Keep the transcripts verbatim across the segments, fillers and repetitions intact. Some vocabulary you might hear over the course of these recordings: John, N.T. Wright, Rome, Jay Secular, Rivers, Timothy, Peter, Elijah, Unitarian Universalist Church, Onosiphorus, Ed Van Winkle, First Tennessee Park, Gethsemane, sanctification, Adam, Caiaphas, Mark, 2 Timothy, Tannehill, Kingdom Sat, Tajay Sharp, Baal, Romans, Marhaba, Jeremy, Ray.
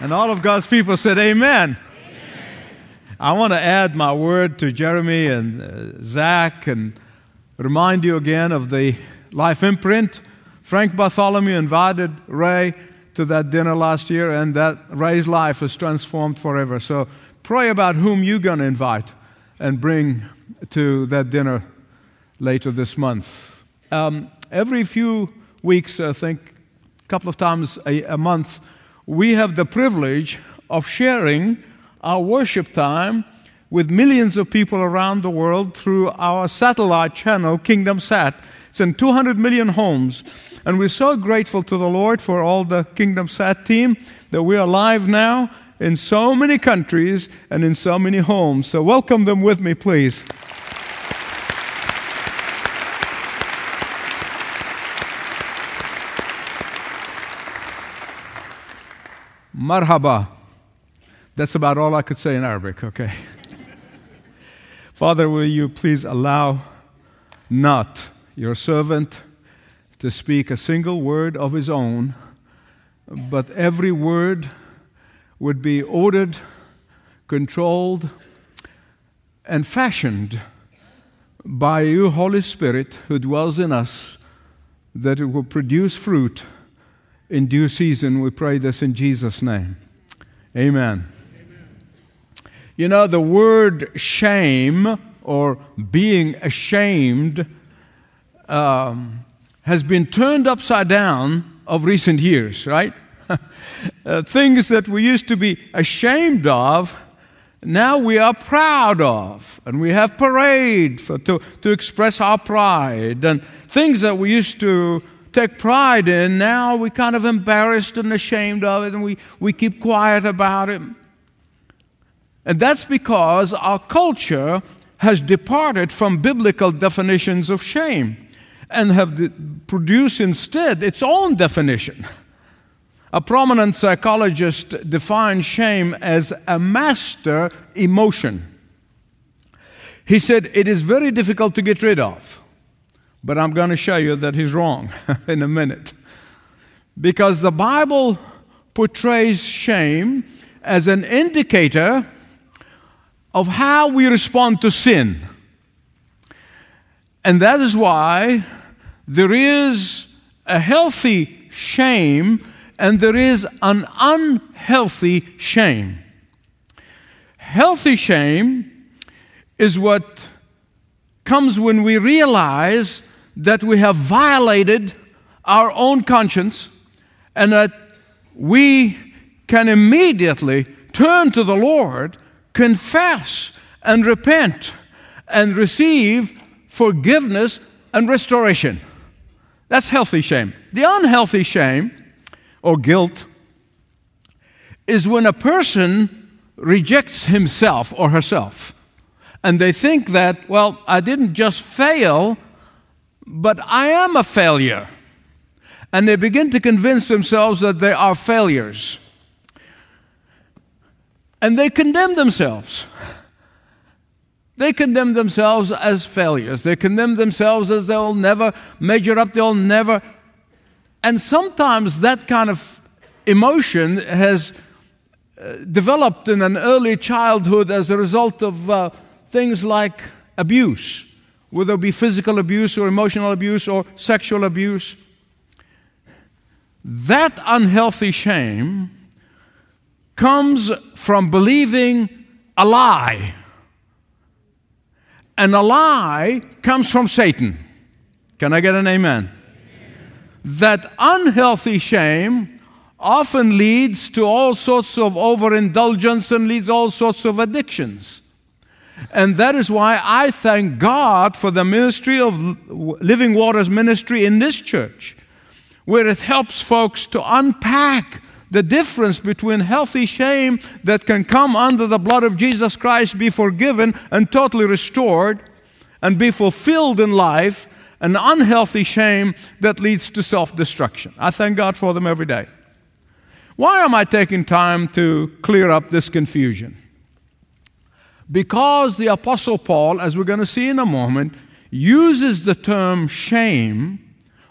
And all of God's people said amen. Amen. I want to add my word to Jeremy and uh, Zach and remind you again of the life imprint. Frank Bartholomew invited Ray to that dinner last year, and that Ray's life is transformed forever. So pray about whom you're going to invite and bring to that dinner later this month. Um, every few weeks, I think a couple of times a, a month, we have the privilege of sharing our worship time with millions of people around the world through our satellite channel, Kingdom Sat. It's in two hundred million homes. And we're so grateful to the Lord for all the Kingdom Sat team that we are live now in so many countries and in so many homes. So welcome them with me, please. Marhaba. That's about all I could say in Arabic, okay? Father, will you please allow not your servant to speak a single word of his own, but every word would be ordered, controlled, and fashioned by you, Holy Spirit, who dwells in us, that it will produce fruit in due season. We pray this in Jesus' name. Amen. Amen. You know, the word shame or being ashamed um, has been turned upside down of recent years, right? uh, things that we used to be ashamed of, now we are proud of, and we have parade for, to, to express our pride, and things that we used to take pride in, now we're kind of embarrassed and ashamed of it, and we, we keep quiet about it. And that's because our culture has departed from biblical definitions of shame and have de- produced instead its own definition. A prominent psychologist defined shame as a master emotion. He said, it is very difficult to get rid of. But I'm going to show you that he's wrong in a minute. Because the Bible portrays shame as an indicator of how we respond to sin. And that is why there is a healthy shame and there is an unhealthy shame. Healthy shame is what comes when we realize that we have violated our own conscience and that we can immediately turn to the Lord, confess and repent and receive forgiveness and restoration. That's healthy shame. The unhealthy shame or guilt is when a person rejects himself or herself and they think that, well, I didn't just fail, but I am a failure. And they begin to convince themselves that they are failures. And they condemn themselves. They condemn themselves as failures. They condemn themselves as they'll never measure up, they'll never. And sometimes that kind of emotion has developed in an early childhood as a result of uh, things like abuse, whether it be physical abuse or emotional abuse or sexual abuse. That unhealthy shame comes from believing a lie. And a lie comes from Satan. Can I get an amen? Amen. That unhealthy shame often leads to all sorts of overindulgence and leads all sorts of addictions. And that is why I thank God for the ministry of Living Waters ministry in this church, where it helps folks to unpack the difference between healthy shame that can come under the blood of Jesus Christ, be forgiven and totally restored, and be fulfilled in life, and unhealthy shame that leads to self-destruction. I thank God for them every day. Why am I taking time to clear up this confusion? Because the Apostle Paul, as we're going to see in a moment, uses the term shame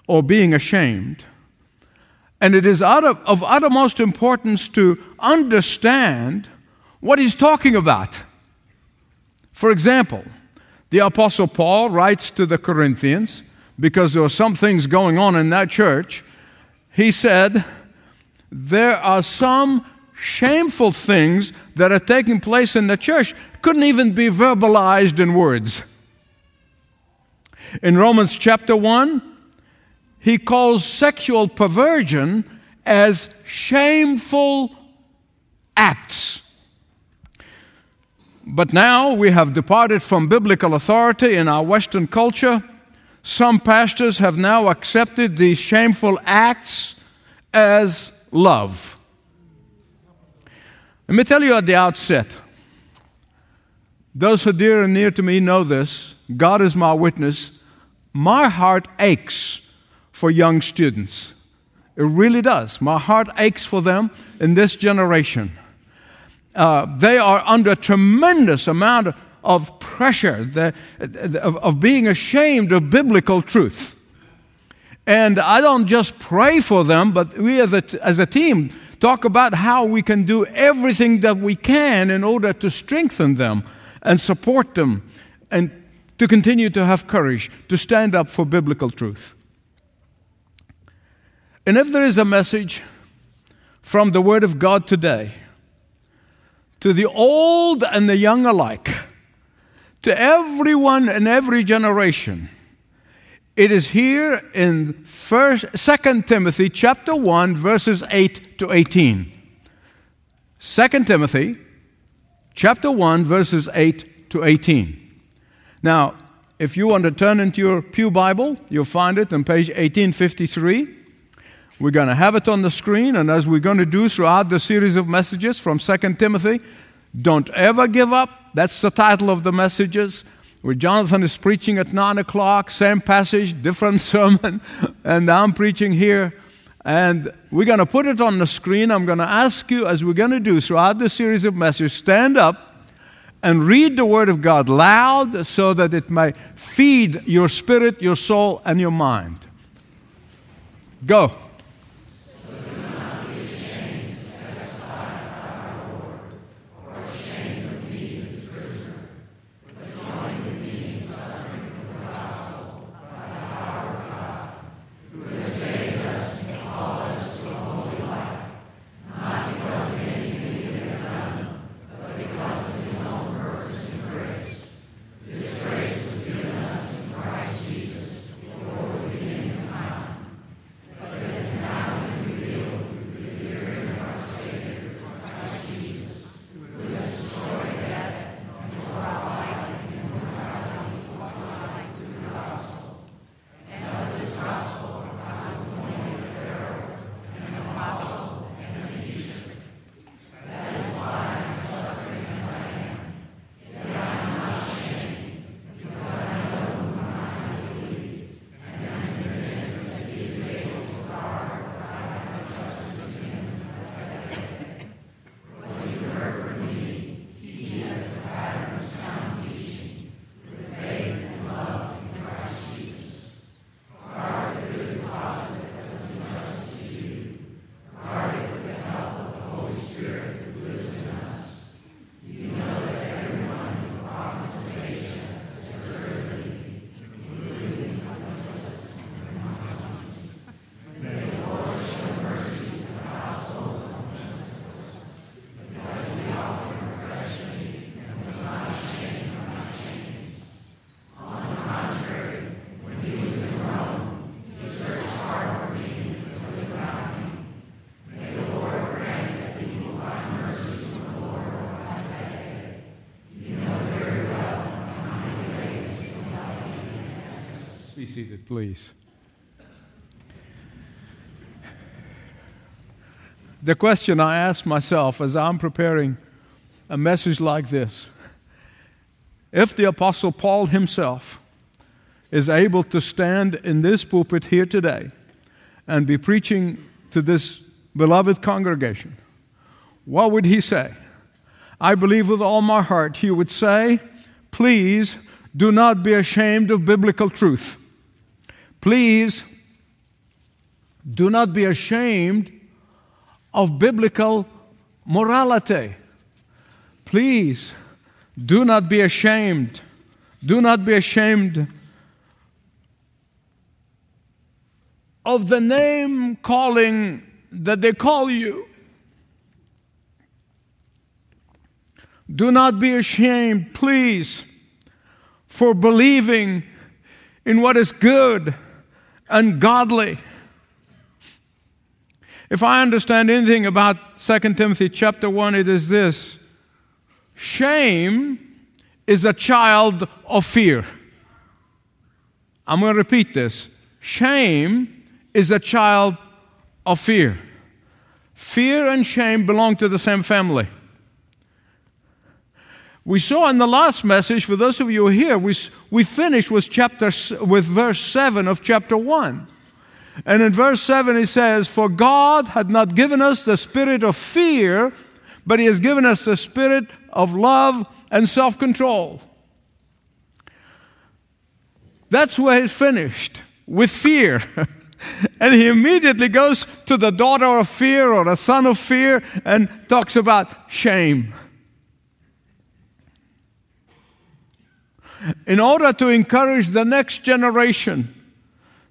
or being ashamed And it is out of, of uttermost importance to understand what he's talking about. For example, the Apostle Paul writes to the Corinthians, because there were some things going on in that church. He said, there are some shameful things that are taking place in the church, couldn't even be verbalized in words. In Romans chapter one, he calls sexual perversion as shameful acts. But now we have departed from biblical authority in our Western culture. Some pastors have now accepted these shameful acts as love. Let me tell you at the outset, those who are dear and near to me know this. God is my witness. My heart aches for young students. It really does. My heart aches for them in this generation. Uh, they are under a tremendous amount of of pressure, the, of, of being ashamed of biblical truth. And I don't just pray for them, but we as a, as a team talk about how we can do everything that we can in order to strengthen them and support them and to continue to have courage to stand up for biblical truth. And if there is a message from the Word of God today to the old and the young alike, to everyone and every generation, it is here in first, Second Timothy chapter one, verses eight to eighteen. Second Timothy chapter one, verses eight to eighteen. Now, if you want to turn into your pew Bible, you'll find it on page eighteen fifty-three. We're going to have it on the screen, and as we're going to do throughout the series of messages from Second Timothy, don't ever give up. That's the title of the messages, where Jonathan is preaching at nine o'clock, same passage, different sermon, and I'm preaching here. And we're going to put it on the screen. I'm going to ask you, as we're going to do throughout the series of messages, stand up and read the Word of God loud so that it may feed your spirit, your soul, and your mind. Go. Seated, please. The question I ask myself as I'm preparing a message like this, if the Apostle Paul himself is able to stand in this pulpit here today and be preaching to this beloved congregation, what would he say? I believe with all my heart he would say, please do not be ashamed of biblical truth. Please Do not be ashamed of biblical morality. Please, do not be ashamed. Do not be ashamed of the name calling that they call you. Do not be ashamed, please, for believing in what is good and godly. If I understand anything about Second Timothy chapter one, it is this. Shame is a child of fear. I'm going to repeat this. Shame is a child of fear. Fear and shame belong to the same family. We saw in the last message, for those of you here, we, we finished with, chapter, with verse seven of chapter one. And in verse seven it says, "For God had not given us the spirit of fear, but He has given us the spirit of love and self-control." That's where it finished, with fear. And he immediately goes to the daughter of fear or the son of fear and talks about shame. In order to encourage the next generation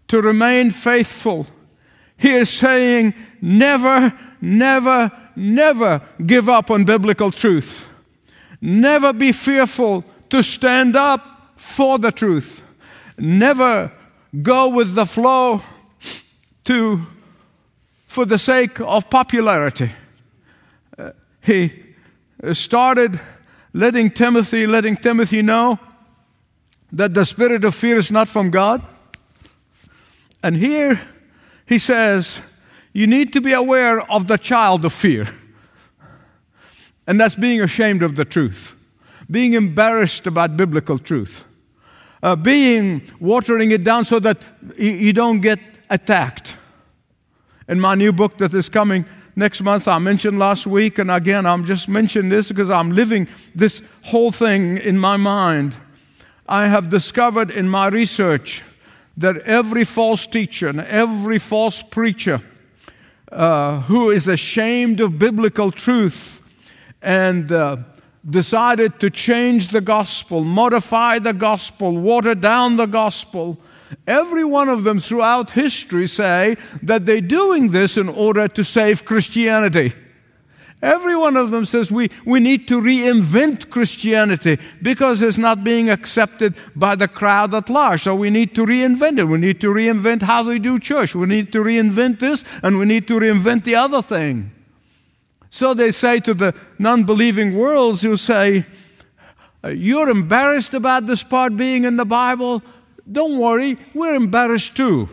to remain faithful, he is saying, never, never, never give up on biblical truth. Never be fearful to stand up for the truth. Never go with the flow to, for the sake of popularity. Uh, he started letting Timothy, letting Timothy know that the spirit of fear is not from God. And here he says, you need to be aware of the child of fear. And that's being ashamed of the truth, being embarrassed about biblical truth, uh, being watering it down so that you, you don't get attacked. In my new book that is coming next month, I mentioned last week, and again, I'm just mentioning this because I'm living this whole thing in my mind. I have discovered in my research that every false teacher and every false preacher uh, who is ashamed of biblical truth and uh, decided to change the gospel, modify the gospel, water down the gospel, every one of them throughout history say that they're doing this in order to save Christianity. Every one of them says we, we need to reinvent Christianity because it's not being accepted by the crowd at large. So we need to reinvent it. We need to reinvent how we do church. We need to reinvent this, and we need to reinvent the other thing. So they say to the non-believing worlds who say, you're embarrassed about this part being in the Bible? Don't worry, we're embarrassed too.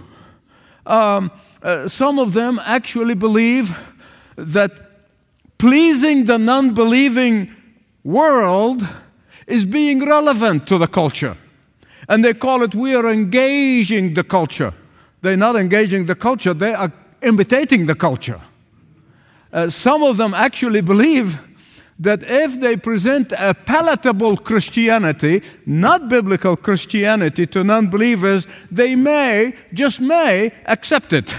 Um, uh, some of them actually believe that pleasing the non-believing world is being relevant to the culture. And they call it, we are engaging the culture. They're not engaging the culture, they are imitating the culture. Uh, some of them actually believe that if they present a palatable Christianity, not biblical Christianity, to non-believers, they may, just may, accept it.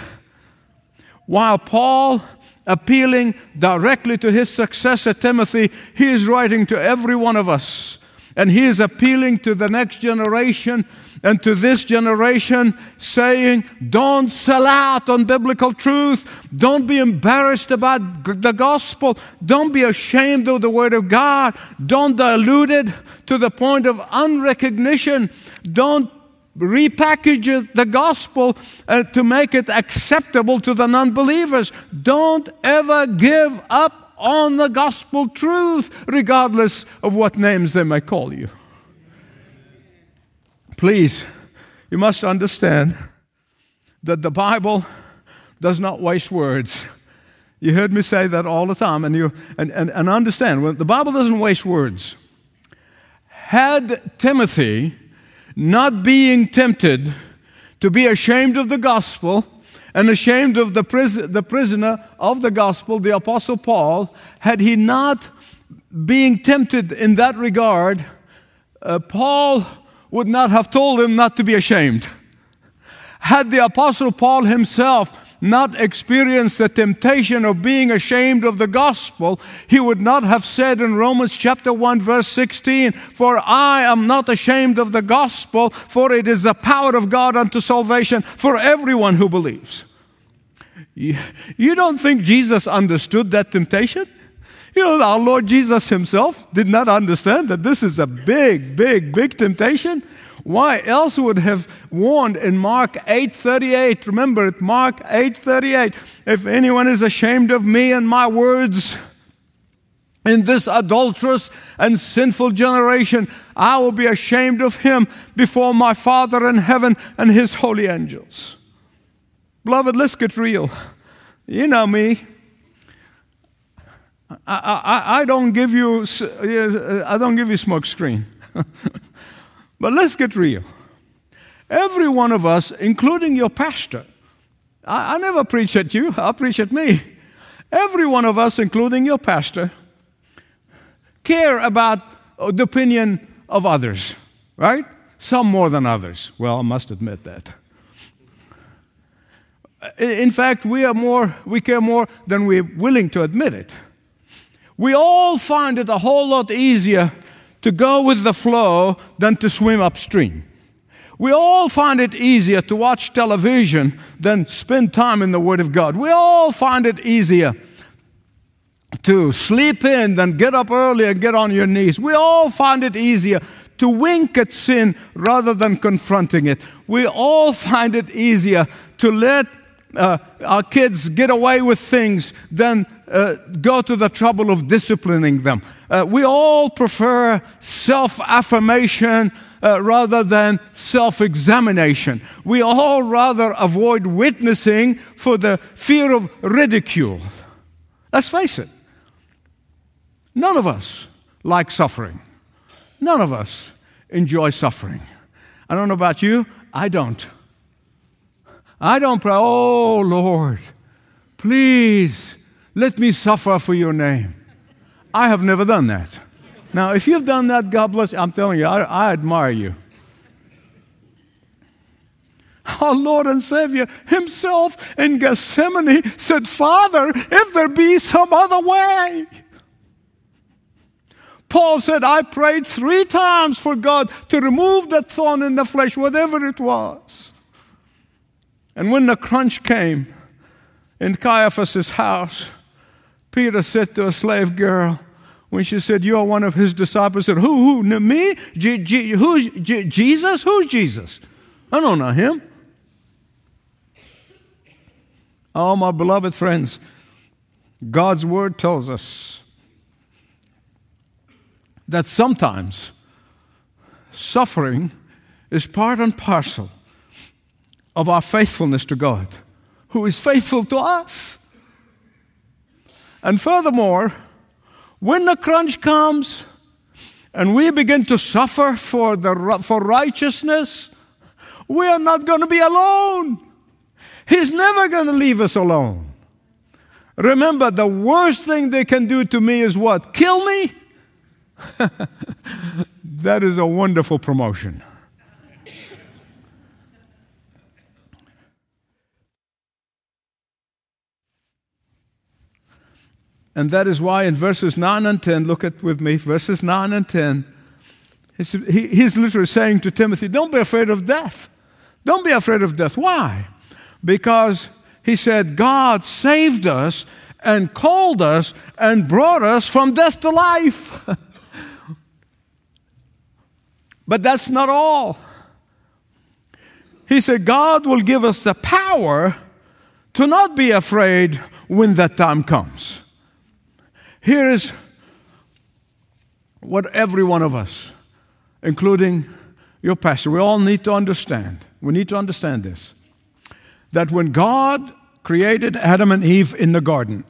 While Paul, appealing directly to his successor, Timothy, he is writing to every one of us. And he is appealing to the next generation and to this generation, saying, don't sell out on biblical truth. Don't be embarrassed about the gospel. Don't be ashamed of the Word of God. Don't dilute it to the point of unrecognition. Don't repackage the gospel uh, to make it acceptable to the non-believers. Don't ever give up on the gospel truth, regardless of what names they may call you. Please, you must understand that the Bible does not waste words. You heard me say that all the time, and you and, and, and understand, well, the Bible doesn't waste words. Had Timothy not being tempted to be ashamed of the gospel and ashamed of the, pris- the prisoner of the gospel, the Apostle Paul, had he not being tempted in that regard, uh, Paul would not have told him not to be ashamed. Had the Apostle Paul himself not experienced the temptation of being ashamed of the gospel, he would not have said in Romans chapter one, verse sixteen, "For I am not ashamed of the gospel, for it is the power of God unto salvation for everyone who believes." You don't think Jesus understood that temptation? You know, our Lord Jesus himself did not understand that this is a big, big, big temptation. Why else would have warned in Mark eight thirty-eight? Remember it, Mark eight thirty-eight. "If anyone is ashamed of me and my words in this adulterous and sinful generation, I will be ashamed of him before my Father in heaven and his holy angels." Beloved, let's get real. You know me. I, I, I don't give you I don't give you smoke screen. But let's get real. Every one of us, including your pastor, I, I never preach at you, I preach at me. Every one of us, including your pastor, care about the opinion of others, right? Some more than others. Well, I must admit that. In fact, we are more, we care more than we're willing to admit it. We all find it a whole lot easier to go with the flow than to swim upstream. We all find it easier to watch television than spend time in the Word of God. We all find it easier to sleep in than get up early and get on your knees. We all find it easier to wink at sin rather than confronting it. We all find it easier to let uh, our kids get away with things than Uh, go to the trouble of disciplining them. Uh, we all prefer self-affirmation uh, rather than self-examination. We all rather avoid witnessing for the fear of ridicule. Let's face it. None of us like suffering. None of us enjoy suffering. I don't know about you. I don't. I don't pray, "Oh, Lord, please, let me suffer for your name." I have never done that. Now, if you've done that, God bless you. I'm telling you, I, I admire you. Our Lord and Savior himself in Gethsemane said, "Father, if there be some other way." Paul said, "I prayed three times for God to remove that thorn in the flesh," whatever it was. And when the crunch came in Caiaphas' house, Peter said to a slave girl, when she said, "You are one of his disciples," said, who, who, me? Je, Je, who's Je, Jesus? Who's Jesus? I don't know him. Oh, my beloved friends, God's word tells us that sometimes suffering is part and parcel of our faithfulness to God, who is faithful to us. And furthermore, when the crunch comes and we begin to suffer for the for righteousness, we are not going to be alone. He's never going to leave us alone. Remember, the worst thing they can do to me is what? Kill me? That is a wonderful promotion. And that is why in verses nine and ten, look at with me, verses nine and ten, he's literally saying to Timothy, don't be afraid of death. Don't be afraid of death. Why? Because he said, God saved us and called us and brought us from death to life. But that's not all. He said, God will give us the power to not be afraid when that time comes. Here is what every one of us, including your pastor, we all need to understand. We need to understand this, that when God created Adam and Eve in the garden,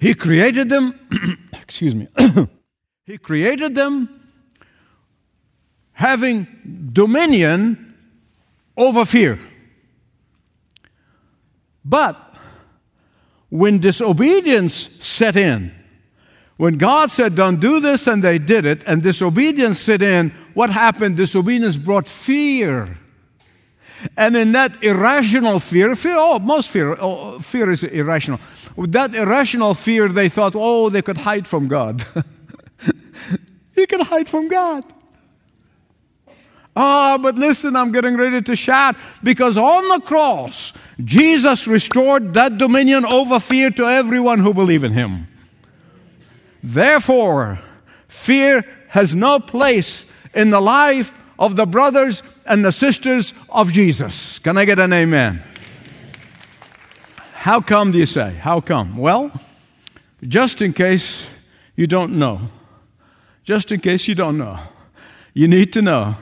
he created them, excuse me, he created them having dominion over fear. But when disobedience set in, when God said, don't do this, and they did it, and disobedience set in, what happened? Disobedience brought fear. And in that irrational fear, fear oh, most fear, oh, fear is irrational. With that irrational fear, they thought, oh, they could hide from God. You can hide from God. Ah, but listen, I'm getting ready to shout, because on the cross, Jesus restored that dominion over fear to everyone who believes in him. Therefore, fear has no place in the life of the brothers and the sisters of Jesus. Can I get an amen? How come, do you say? How come? Well, just in case you don't know, just in case you don't know, you need to know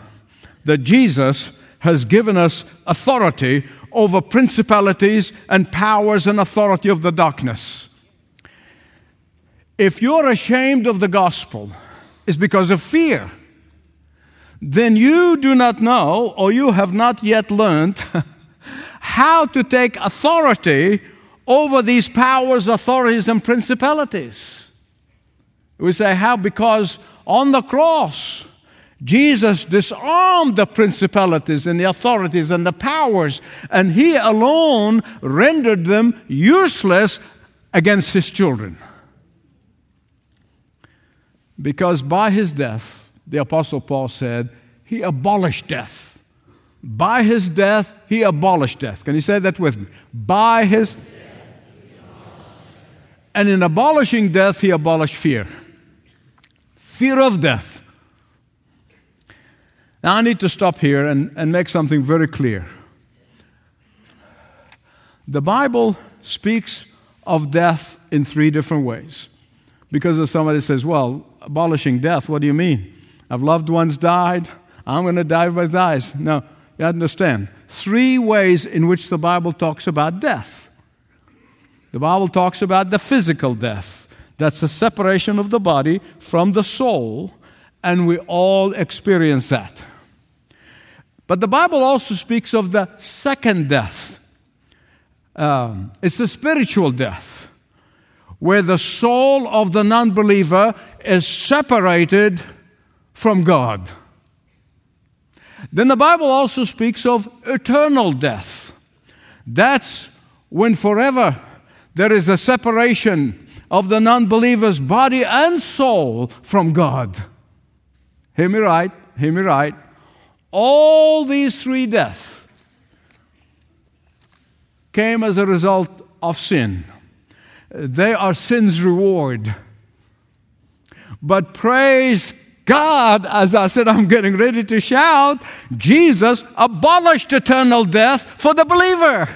that Jesus has given us authority over principalities and powers and authority of the darkness. If you're ashamed of the gospel, it's because of fear. Then you do not know, or you have not yet learned, how to take authority over these powers, authorities, and principalities. We say, how? Because on the cross, Jesus disarmed the principalities and the authorities and the powers, and he alone rendered them useless against his children. Because by his death, the Apostle Paul said, he abolished death. By his death, he abolished death. Can you say that with me? By his death, he abolished death. And in abolishing death, he abolished fear. Fear of death. Now, I need to stop here and, and make something very clear. The Bible speaks of death in three different ways. Because if somebody says, well, abolishing death, what do you mean? I've loved ones died. I'm going to die by dies. No, you understand. Three ways in which the Bible talks about death. The Bible talks about the physical death. That's the separation of the body from the soul, and we all experience that. But the Bible also speaks of the second death. Um, it's the spiritual death, where the soul of the non-believer is separated from God. Then the Bible also speaks of eternal death. That's when forever there is a separation of the non-believer's body and soul from God. Hear me right, hear me right. All these three deaths came as a result of sin. They are sin's reward. But praise God, as I said, I'm getting ready to shout, Jesus abolished eternal death for the believer.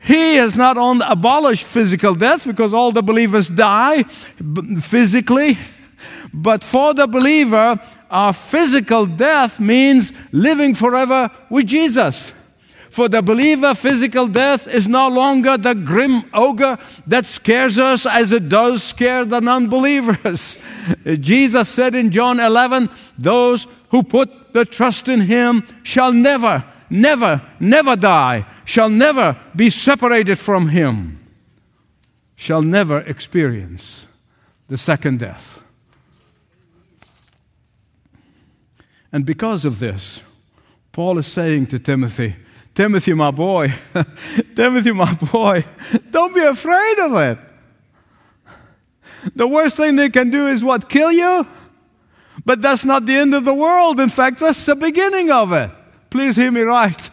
He has not only abolished physical death, because all the believers die physically, but for the believer, our physical death means living forever with Jesus. For the believer, physical death is no longer the grim ogre that scares us as it does scare the non-believers. Jesus said in John eleven, those who put their trust in him shall never, never, never die, shall never be separated from him, shall never experience the second death. And because of this, Paul is saying to Timothy, Timothy, my boy, Timothy, my boy, don't be afraid of it. The worst thing they can do is what? Kill you? But that's not the end of the world. In fact, that's the beginning of it. Please hear me right.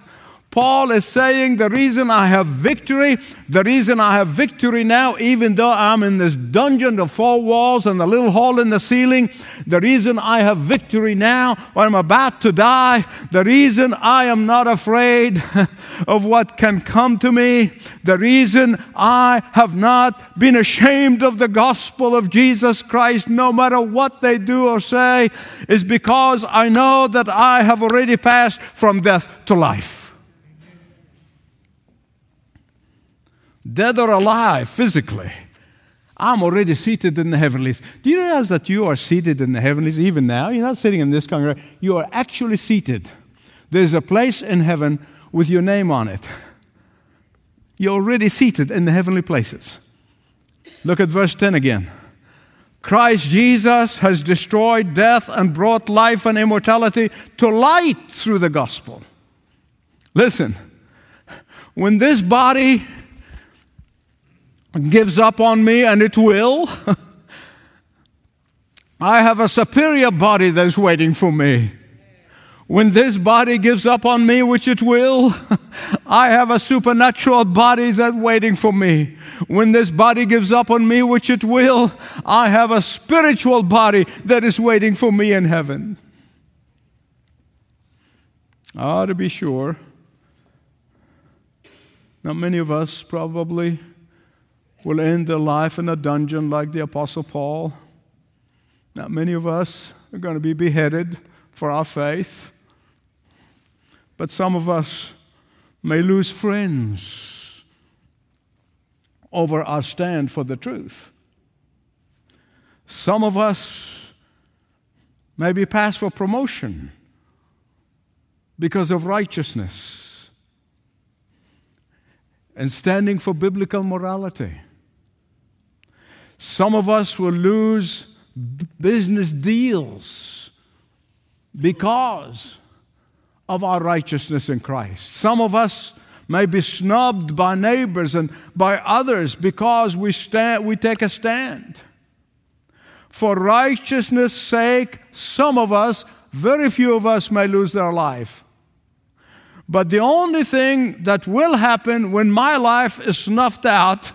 Paul is saying the reason I have victory, the reason I have victory now, even though I'm in this dungeon of four walls and a little hole in the ceiling, the reason I have victory now when I'm about to die, the reason I am not afraid of what can come to me, the reason I have not been ashamed of the gospel of Jesus Christ, no matter what they do or say, is because I know that I have already passed from death to life. Dead or alive, physically, I'm already seated in the heavenlies. Do you realize that you are seated in the heavenlies even now? You're not sitting in this congregation. You are actually seated. There's a place in heaven with your name on it. You're already seated in the heavenly places. Look at verse ten again. Christ Jesus has destroyed death and brought life and immortality to light through the gospel. Listen, when this body gives up on me, and it will, I have a superior body that's waiting for me. When this body gives up on me, which it will, I have a supernatural body that's waiting for me. When this body gives up on me, which it will, I have a spiritual body that is waiting for me in heaven. Ah, to be sure, not many of us probably will end their life in a dungeon like the Apostle Paul. Not many of us are going to be beheaded for our faith. But some of us may lose friends over our stand for the truth. Some of us may be passed for promotion because of righteousness and standing for biblical morality. Some of us will lose business deals because of our righteousness in Christ. Some of us may be snubbed by neighbors and by others because we stand, we take a stand. For righteousness' sake, some of us, very few of us, may lose their life. But the only thing that will happen when my life is snuffed out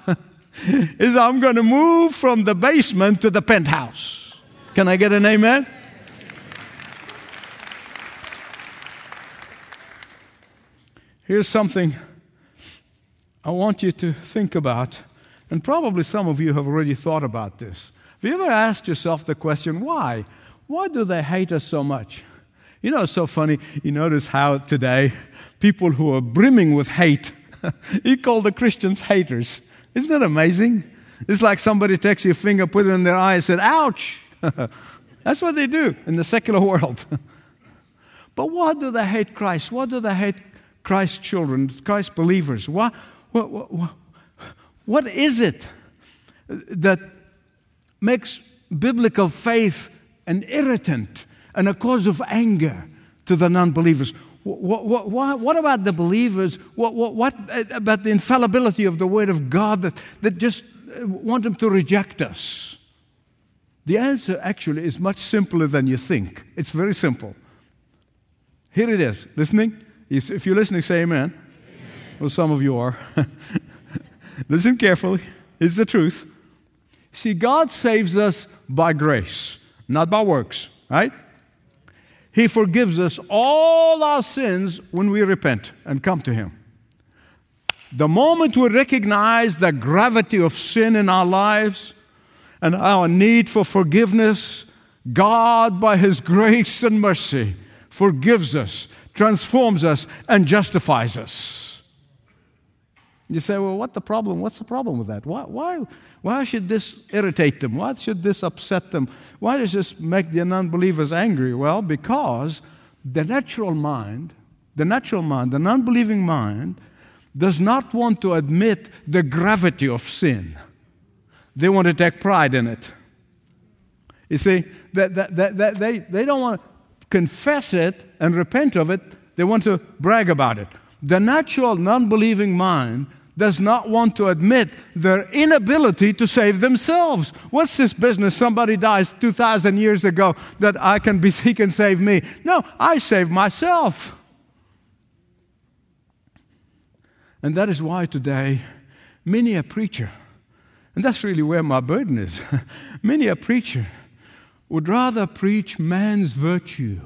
is I'm going to move from the basement to the penthouse. Can I get an amen? Here's something I want you to think about, and probably some of you have already thought about this. Have you ever asked yourself the question, why? Why do they hate us so much? You know, it's so funny. You notice how today people who are brimming with hate, you call the Christians haters. Isn't that amazing? It's like somebody takes your finger, put it in their eye, and said, ouch. That's what they do in the secular world. But why do they hate Christ? Why do they hate Christ's children, Christ's believers? What, what, what, what is it that makes biblical faith an irritant and a cause of anger to the non-believers? What, what, what, what about the believers? What, what, what about the infallibility of the Word of God that, that just want them to reject us? The answer actually is much simpler than you think. It's very simple. Here it is. Listening? If you're listening, say amen. Amen. Well, some of you are. Listen carefully. It's the truth. See, God saves us by grace, not by works, right? He forgives us all our sins when we repent and come to Him. The moment we recognize the gravity of sin in our lives and our need for forgiveness, God, by His grace and mercy, forgives us, transforms us, and justifies us. You say, well, what the problem? What's the problem with that? Why, why, why should this irritate them? Why should this upset them? Why does this make the non-believers angry? Well, because the natural mind, the natural mind, the non-believing mind, does not want to admit the gravity of sin. They want to take pride in it. You see, that that that they they don't want to confess it and repent of it. They want to brag about it. The natural, non-believing mind does not want to admit their inability to save themselves. What's this business? Somebody dies two thousand years ago that I can be, he can save me. No, I save myself. And that is why today, many a preacher, and that's really where my burden is, many a preacher would rather preach man's virtue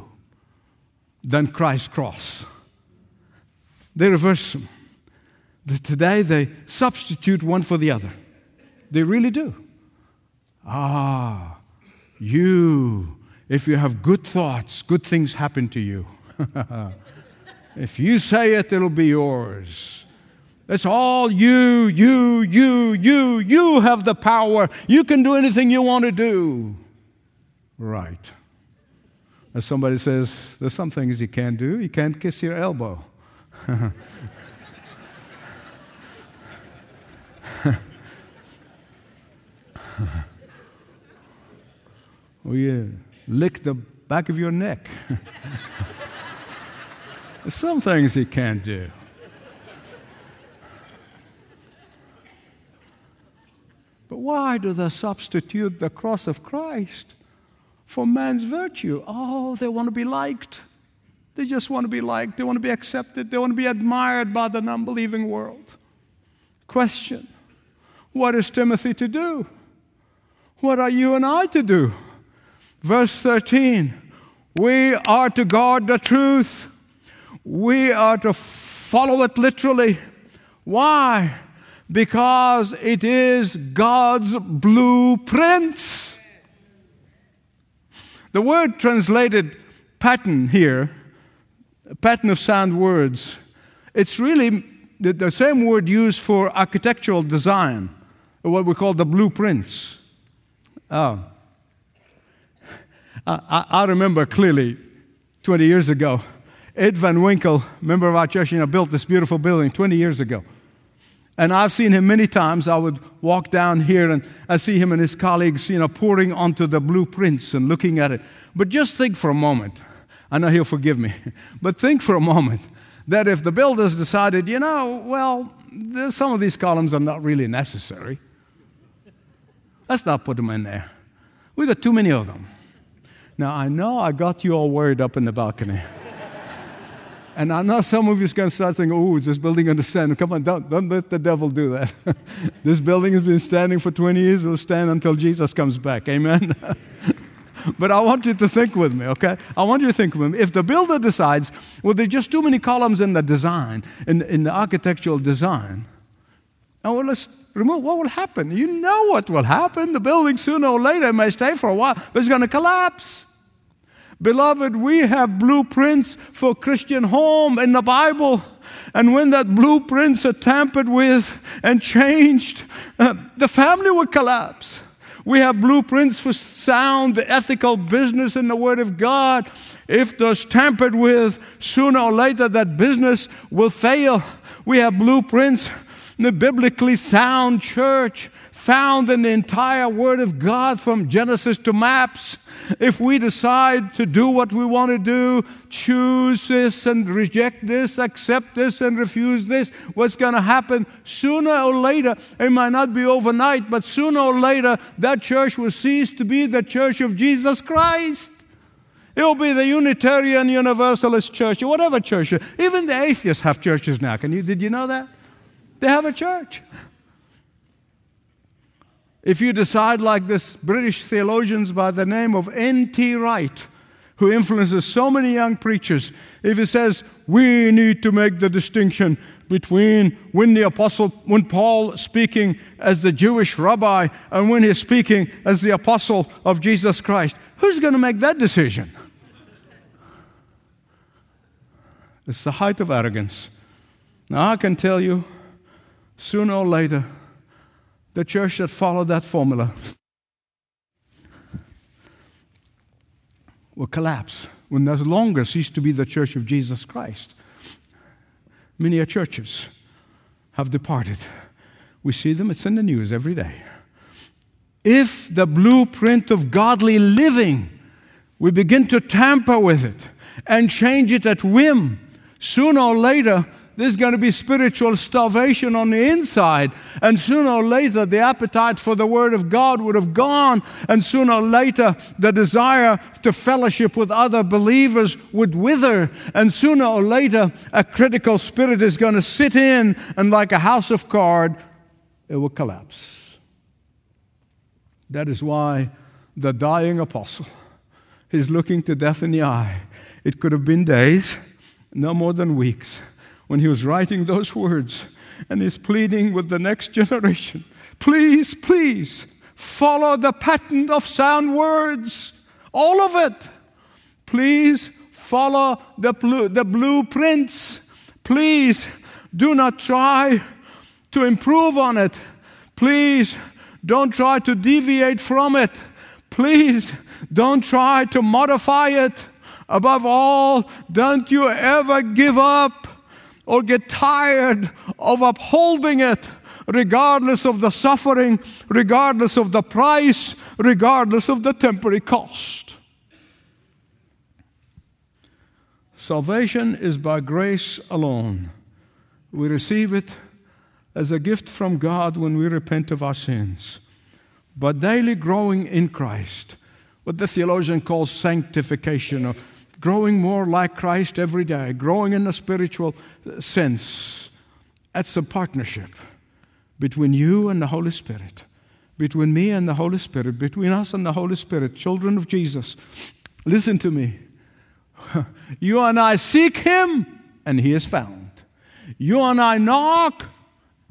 than Christ's cross. They reverse them. Today they substitute one for the other. They really do. Ah, you, if you have good thoughts, good things happen to you. If you say it, it'll be yours. It's all you, you, you, you. You have the power. You can do anything you want to do. Right. As somebody says, there's some things you can't do. You can't kiss your elbow. Or you lick the back of your neck. Some things he can't do. But why do they substitute the cross of Christ for man's virtue? Oh, they want to be liked. They just want to be liked. They want to be accepted. They want to be admired by the non-believing world. Question, what is Timothy to do? What are you and I to do? Verse thirteen, we are to guard the truth. We are to follow it literally. Why? Because it is God's blueprints. The word translated pattern here, pattern of sound words, it's really the, the same word used for architectural design, what we call the blueprints. Oh. I, I remember clearly twenty years ago, Ed Van Winkle, member of our church, you know, built this beautiful building twenty years ago. And I've seen him many times. I would walk down here and I see him and his colleagues, you know, pouring onto the blueprints and looking at it. But just think for a moment. I know he'll forgive me. But think for a moment that if the builders decided, you know, well, some of these columns are not really necessary. Let's not put them in there. We've got too many of them. Now, I know I got you all worried up in the balcony. And I know some of you are going to start saying, oh, is this building going to stand? Come on, don't, don't let the devil do that. This building has been standing for twenty years. It will stand until Jesus comes back. Amen? But I want you to think with me, okay? I want you to think with me. If the builder decides, well, there are just too many columns in the design, in, in the architectural design, oh, well, let's remove. What will happen? You know what will happen. The building sooner or later may stay for a while, but it's going to collapse. Beloved, we have blueprints for Christian home in the Bible. And when that blueprints are tampered with and changed, uh, the family will collapse. We have blueprints for sound ethical business in the Word of God. If those tampered with, sooner or later that business will fail. We have blueprints in the biblically sound church, found in the entire Word of God from Genesis to maps. If we decide to do what we want to do, choose this and reject this, accept this and refuse this, what's going to happen? Sooner or later, it might not be overnight, but sooner or later, that church will cease to be the Church of Jesus Christ. It will be the Unitarian Universalist Church, or whatever church. Even the atheists have churches now. Can you, did you know that? They have a church. If you decide like this British theologians by the name of N T Wright, who influences so many young preachers, if he says, we need to make the distinction between when the apostle, when Paul speaking as the Jewish rabbi and when he's speaking as the apostle of Jesus Christ, who's going to make that decision? It's the height of arrogance. Now I can tell you, sooner or later, the church that followed that formula will collapse when no longer cease to be the Church of Jesus Christ. Many churches have departed. We see them, it's in the news every day. If the blueprint of godly living, we begin to tamper with it and change it at whim, sooner or later, there's going to be spiritual starvation on the inside. And sooner or later, the appetite for the Word of God would have gone. And sooner or later, the desire to fellowship with other believers would wither. And sooner or later, a critical spirit is going to sit in. And like a house of cards, it will collapse. That is why the dying apostle is looking to death in the eye. It could have been days, no more than weeks, when he was writing those words, and he's pleading with the next generation, please, please, follow the pattern of sound words, all of it. Please follow the blue, the blueprints. Please do not try to improve on it. Please don't try to deviate from it. Please don't try to modify it. Above all, don't you ever give up or get tired of upholding it, regardless of the suffering, regardless of the price, regardless of the temporary cost. Salvation is by grace alone. We receive it as a gift from God when we repent of our sins. By daily growing in Christ, what the theologian calls sanctification, or growing more like Christ every day, growing in a spiritual sense. That's a partnership between you and the Holy Spirit, between me and the Holy Spirit, between us and the Holy Spirit, children of Jesus. Listen to me. You and I seek Him, and He is found. You and I knock,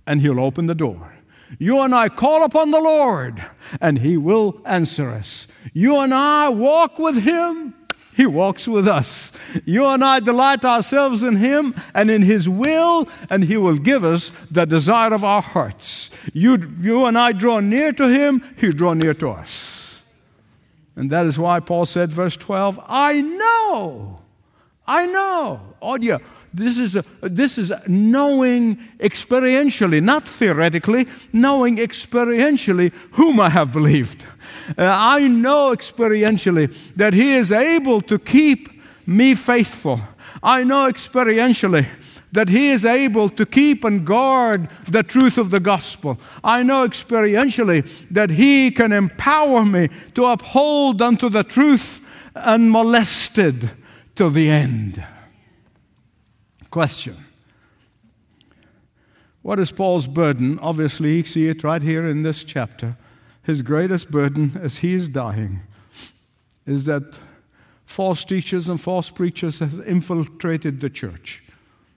and He'll open the door. You and I call upon the Lord, and He will answer us. You and I walk with Him, He walks with us. You and I delight ourselves in Him and in His will, and He will give us the desire of our hearts. You, you and I draw near to Him, He draw near to us. And that is why Paul said, verse twelve, I know, I know. Oh, yeah. This is, a, this is a knowing experientially, not theoretically, knowing experientially whom I have believed. Uh, I know experientially that He is able to keep me faithful. I know experientially that He is able to keep and guard the truth of the gospel. I know experientially that He can empower me to uphold unto the truth unmolested till the end. Question. What is Paul's burden? Obviously, you see it right here in this chapter. His greatest burden as he is dying is that false teachers and false preachers have infiltrated the church.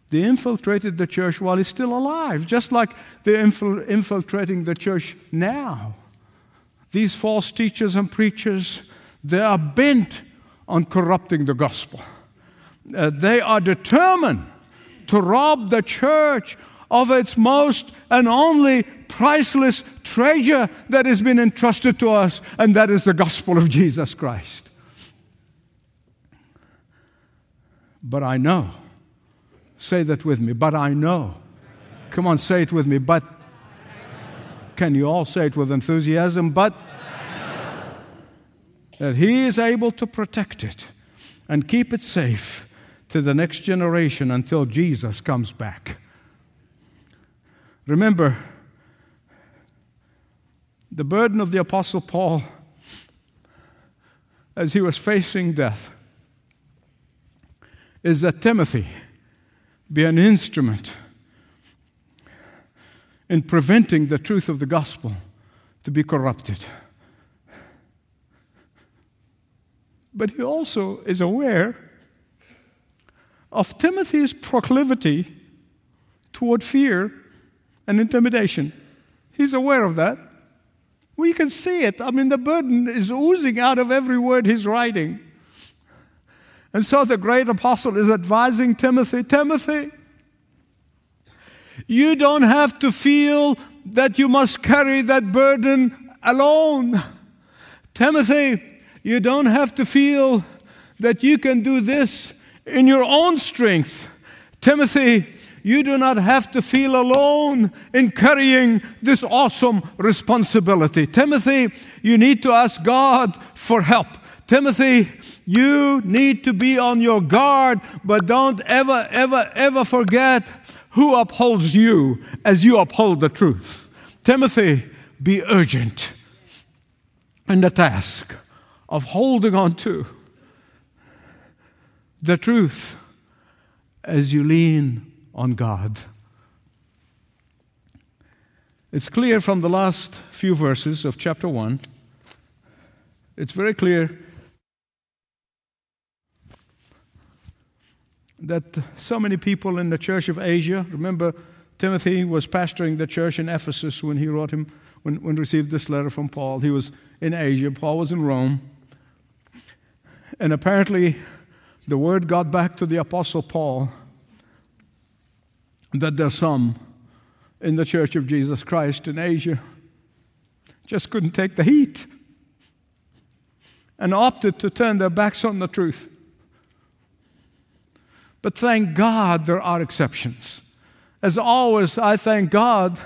They infiltrated the church while he's still alive, just like they're infiltrating the church now. These false teachers and preachers, they are bent on corrupting the gospel. Uh, they are determined to rob the church of its most and only priceless treasure that has been entrusted to us, and that is the gospel of Jesus Christ. But I know. Say that with me. But I know. Come on, say it with me. But can you all say it with enthusiasm? But that He is able to protect it and keep it safe to the next generation until Jesus comes back. Remember, the burden of the Apostle Paul as he was facing death is that Timothy be an instrument in preventing the truth of the gospel to be corrupted. But he also is aware of Timothy's proclivity toward fear and intimidation. He's aware of that. We can see it. I mean, the burden is oozing out of every word he's writing. And so the great apostle is advising Timothy, Timothy, you don't have to feel that you must carry that burden alone. Timothy, you don't have to feel that you can do this in your own strength. Timothy, you do not have to feel alone in carrying this awesome responsibility. Timothy, you need to ask God for help. Timothy, you need to be on your guard, but don't ever, ever, ever forget who upholds you as you uphold the truth. Timothy, be urgent in the task of holding on to the truth as you lean on God. It's clear from the last few verses of chapter one, it's very clear that so many people in the church of Asia, remember Timothy was pastoring the church in Ephesus when he wrote him, when, when received this letter from Paul. He was in Asia, Paul was in Rome. And apparently, the word got back to the Apostle Paul that there's some in the Church of Jesus Christ in Asia just couldn't take the heat and opted to turn their backs on the truth. But thank God there are exceptions. As always, I thank God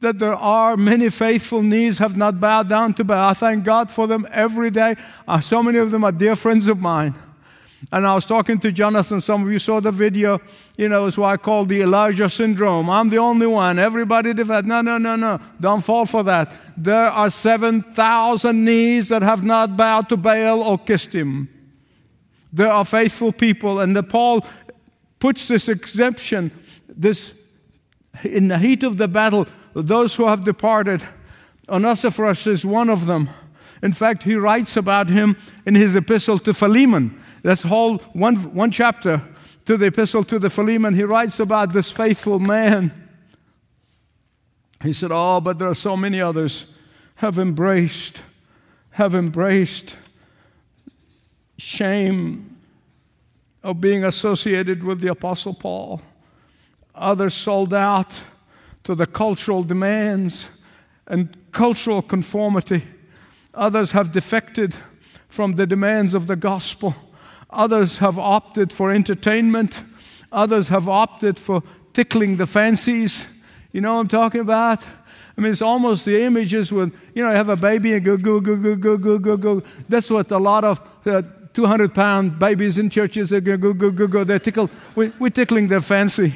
that there are many faithful knees have not bowed down to Baal. I thank God for them every day. Uh, so many of them are dear friends of mine. And I was talking to Jonathan. Some of you saw the video. You know, it's what I call the Elijah syndrome. I'm the only one. Everybody defied. No, no, no, no. Don't fall for that. There are seven thousand knees that have not bowed to Baal or kissed him. There are faithful people. And the Paul puts this exemption, this in the heat of the battle, those who have departed. Onosiphorus is one of them. In fact, he writes about him in his epistle to Philemon. That's whole one, one chapter to the epistle to the Philemon. He writes about this faithful man. He said, oh, but there are so many others have embraced, have embraced shame of being associated with the Apostle Paul. Others sold out to the cultural demands and cultural conformity. Others have defected from the demands of the gospel. Others have opted for entertainment. Others have opted for tickling the fancies. You know what I'm talking about? I mean, it's almost the images when, you know, you have a baby and go, go, go, go, go, go, go, go. That's what a lot of two hundred pound babies in churches, they go, go, go, go, go. They're tickled. We, we're tickling their fancy.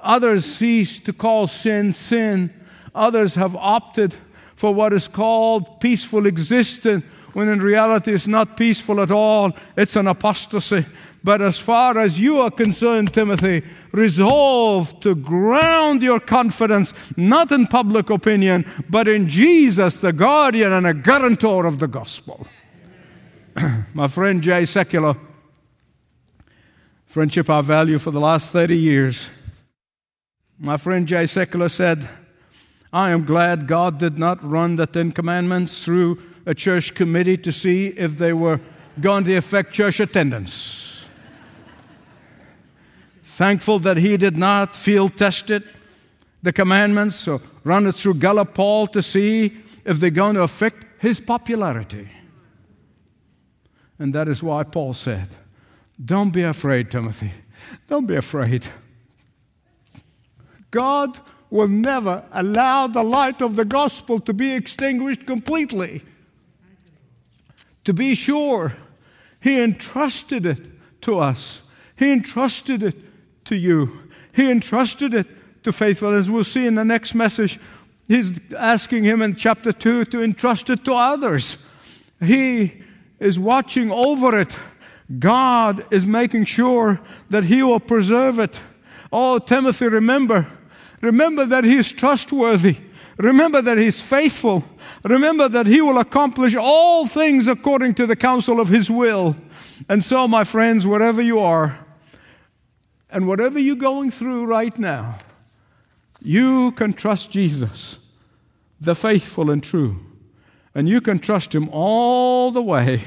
Others cease to call sin, sin. Others have opted for what is called peaceful existence, when in reality it's not peaceful at all. It's an apostasy. But as far as you are concerned, Timothy, resolve to ground your confidence, not in public opinion, but in Jesus, the guardian and a guarantor of the gospel. My friend Jay Secular, friendship I value for the last thirty years. My friend Jay Secular said, I am glad God did not run the Ten Commandments through a church committee to see if they were going to affect church attendance. Thankful that he did not field test it, the commandments, or run it through Gallup poll to see if they're going to affect his popularity. And that is why Paul said, don't be afraid, Timothy. Don't be afraid. God will never allow the light of the gospel to be extinguished completely. To be sure, He entrusted it to us. He entrusted it to you. He entrusted it to faithful. As we'll see in the next message, he's asking him in chapter two to entrust it to others. He is watching over it. God is making sure that He will preserve it. Oh, Timothy, remember. Remember that He is trustworthy. Remember that He is faithful. Remember that He will accomplish all things according to the counsel of His will. And so, my friends, wherever you are, and whatever you're going through right now, you can trust Jesus, the faithful and true. And you can trust Him all the way,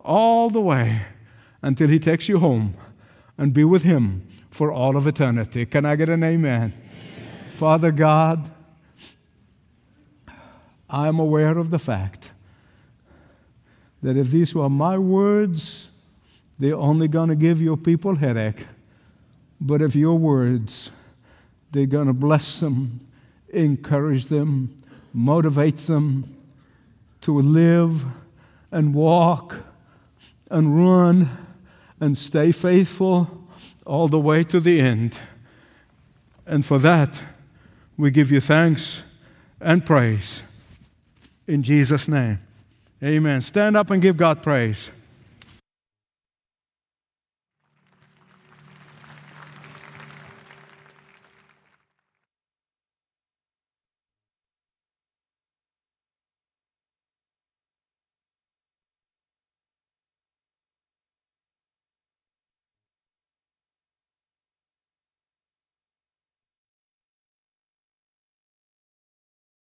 all the way, until He takes you home and be with Him for all of eternity. Can I get an amen? Father God, I am aware of the fact that if these were my words, they're only going to give your people headache. But if your words, they're going to bless them, encourage them, motivate them to live and walk and run and stay faithful all the way to the end. And for that, we give you thanks and praise in Jesus' name. Amen. Stand up and give God praise.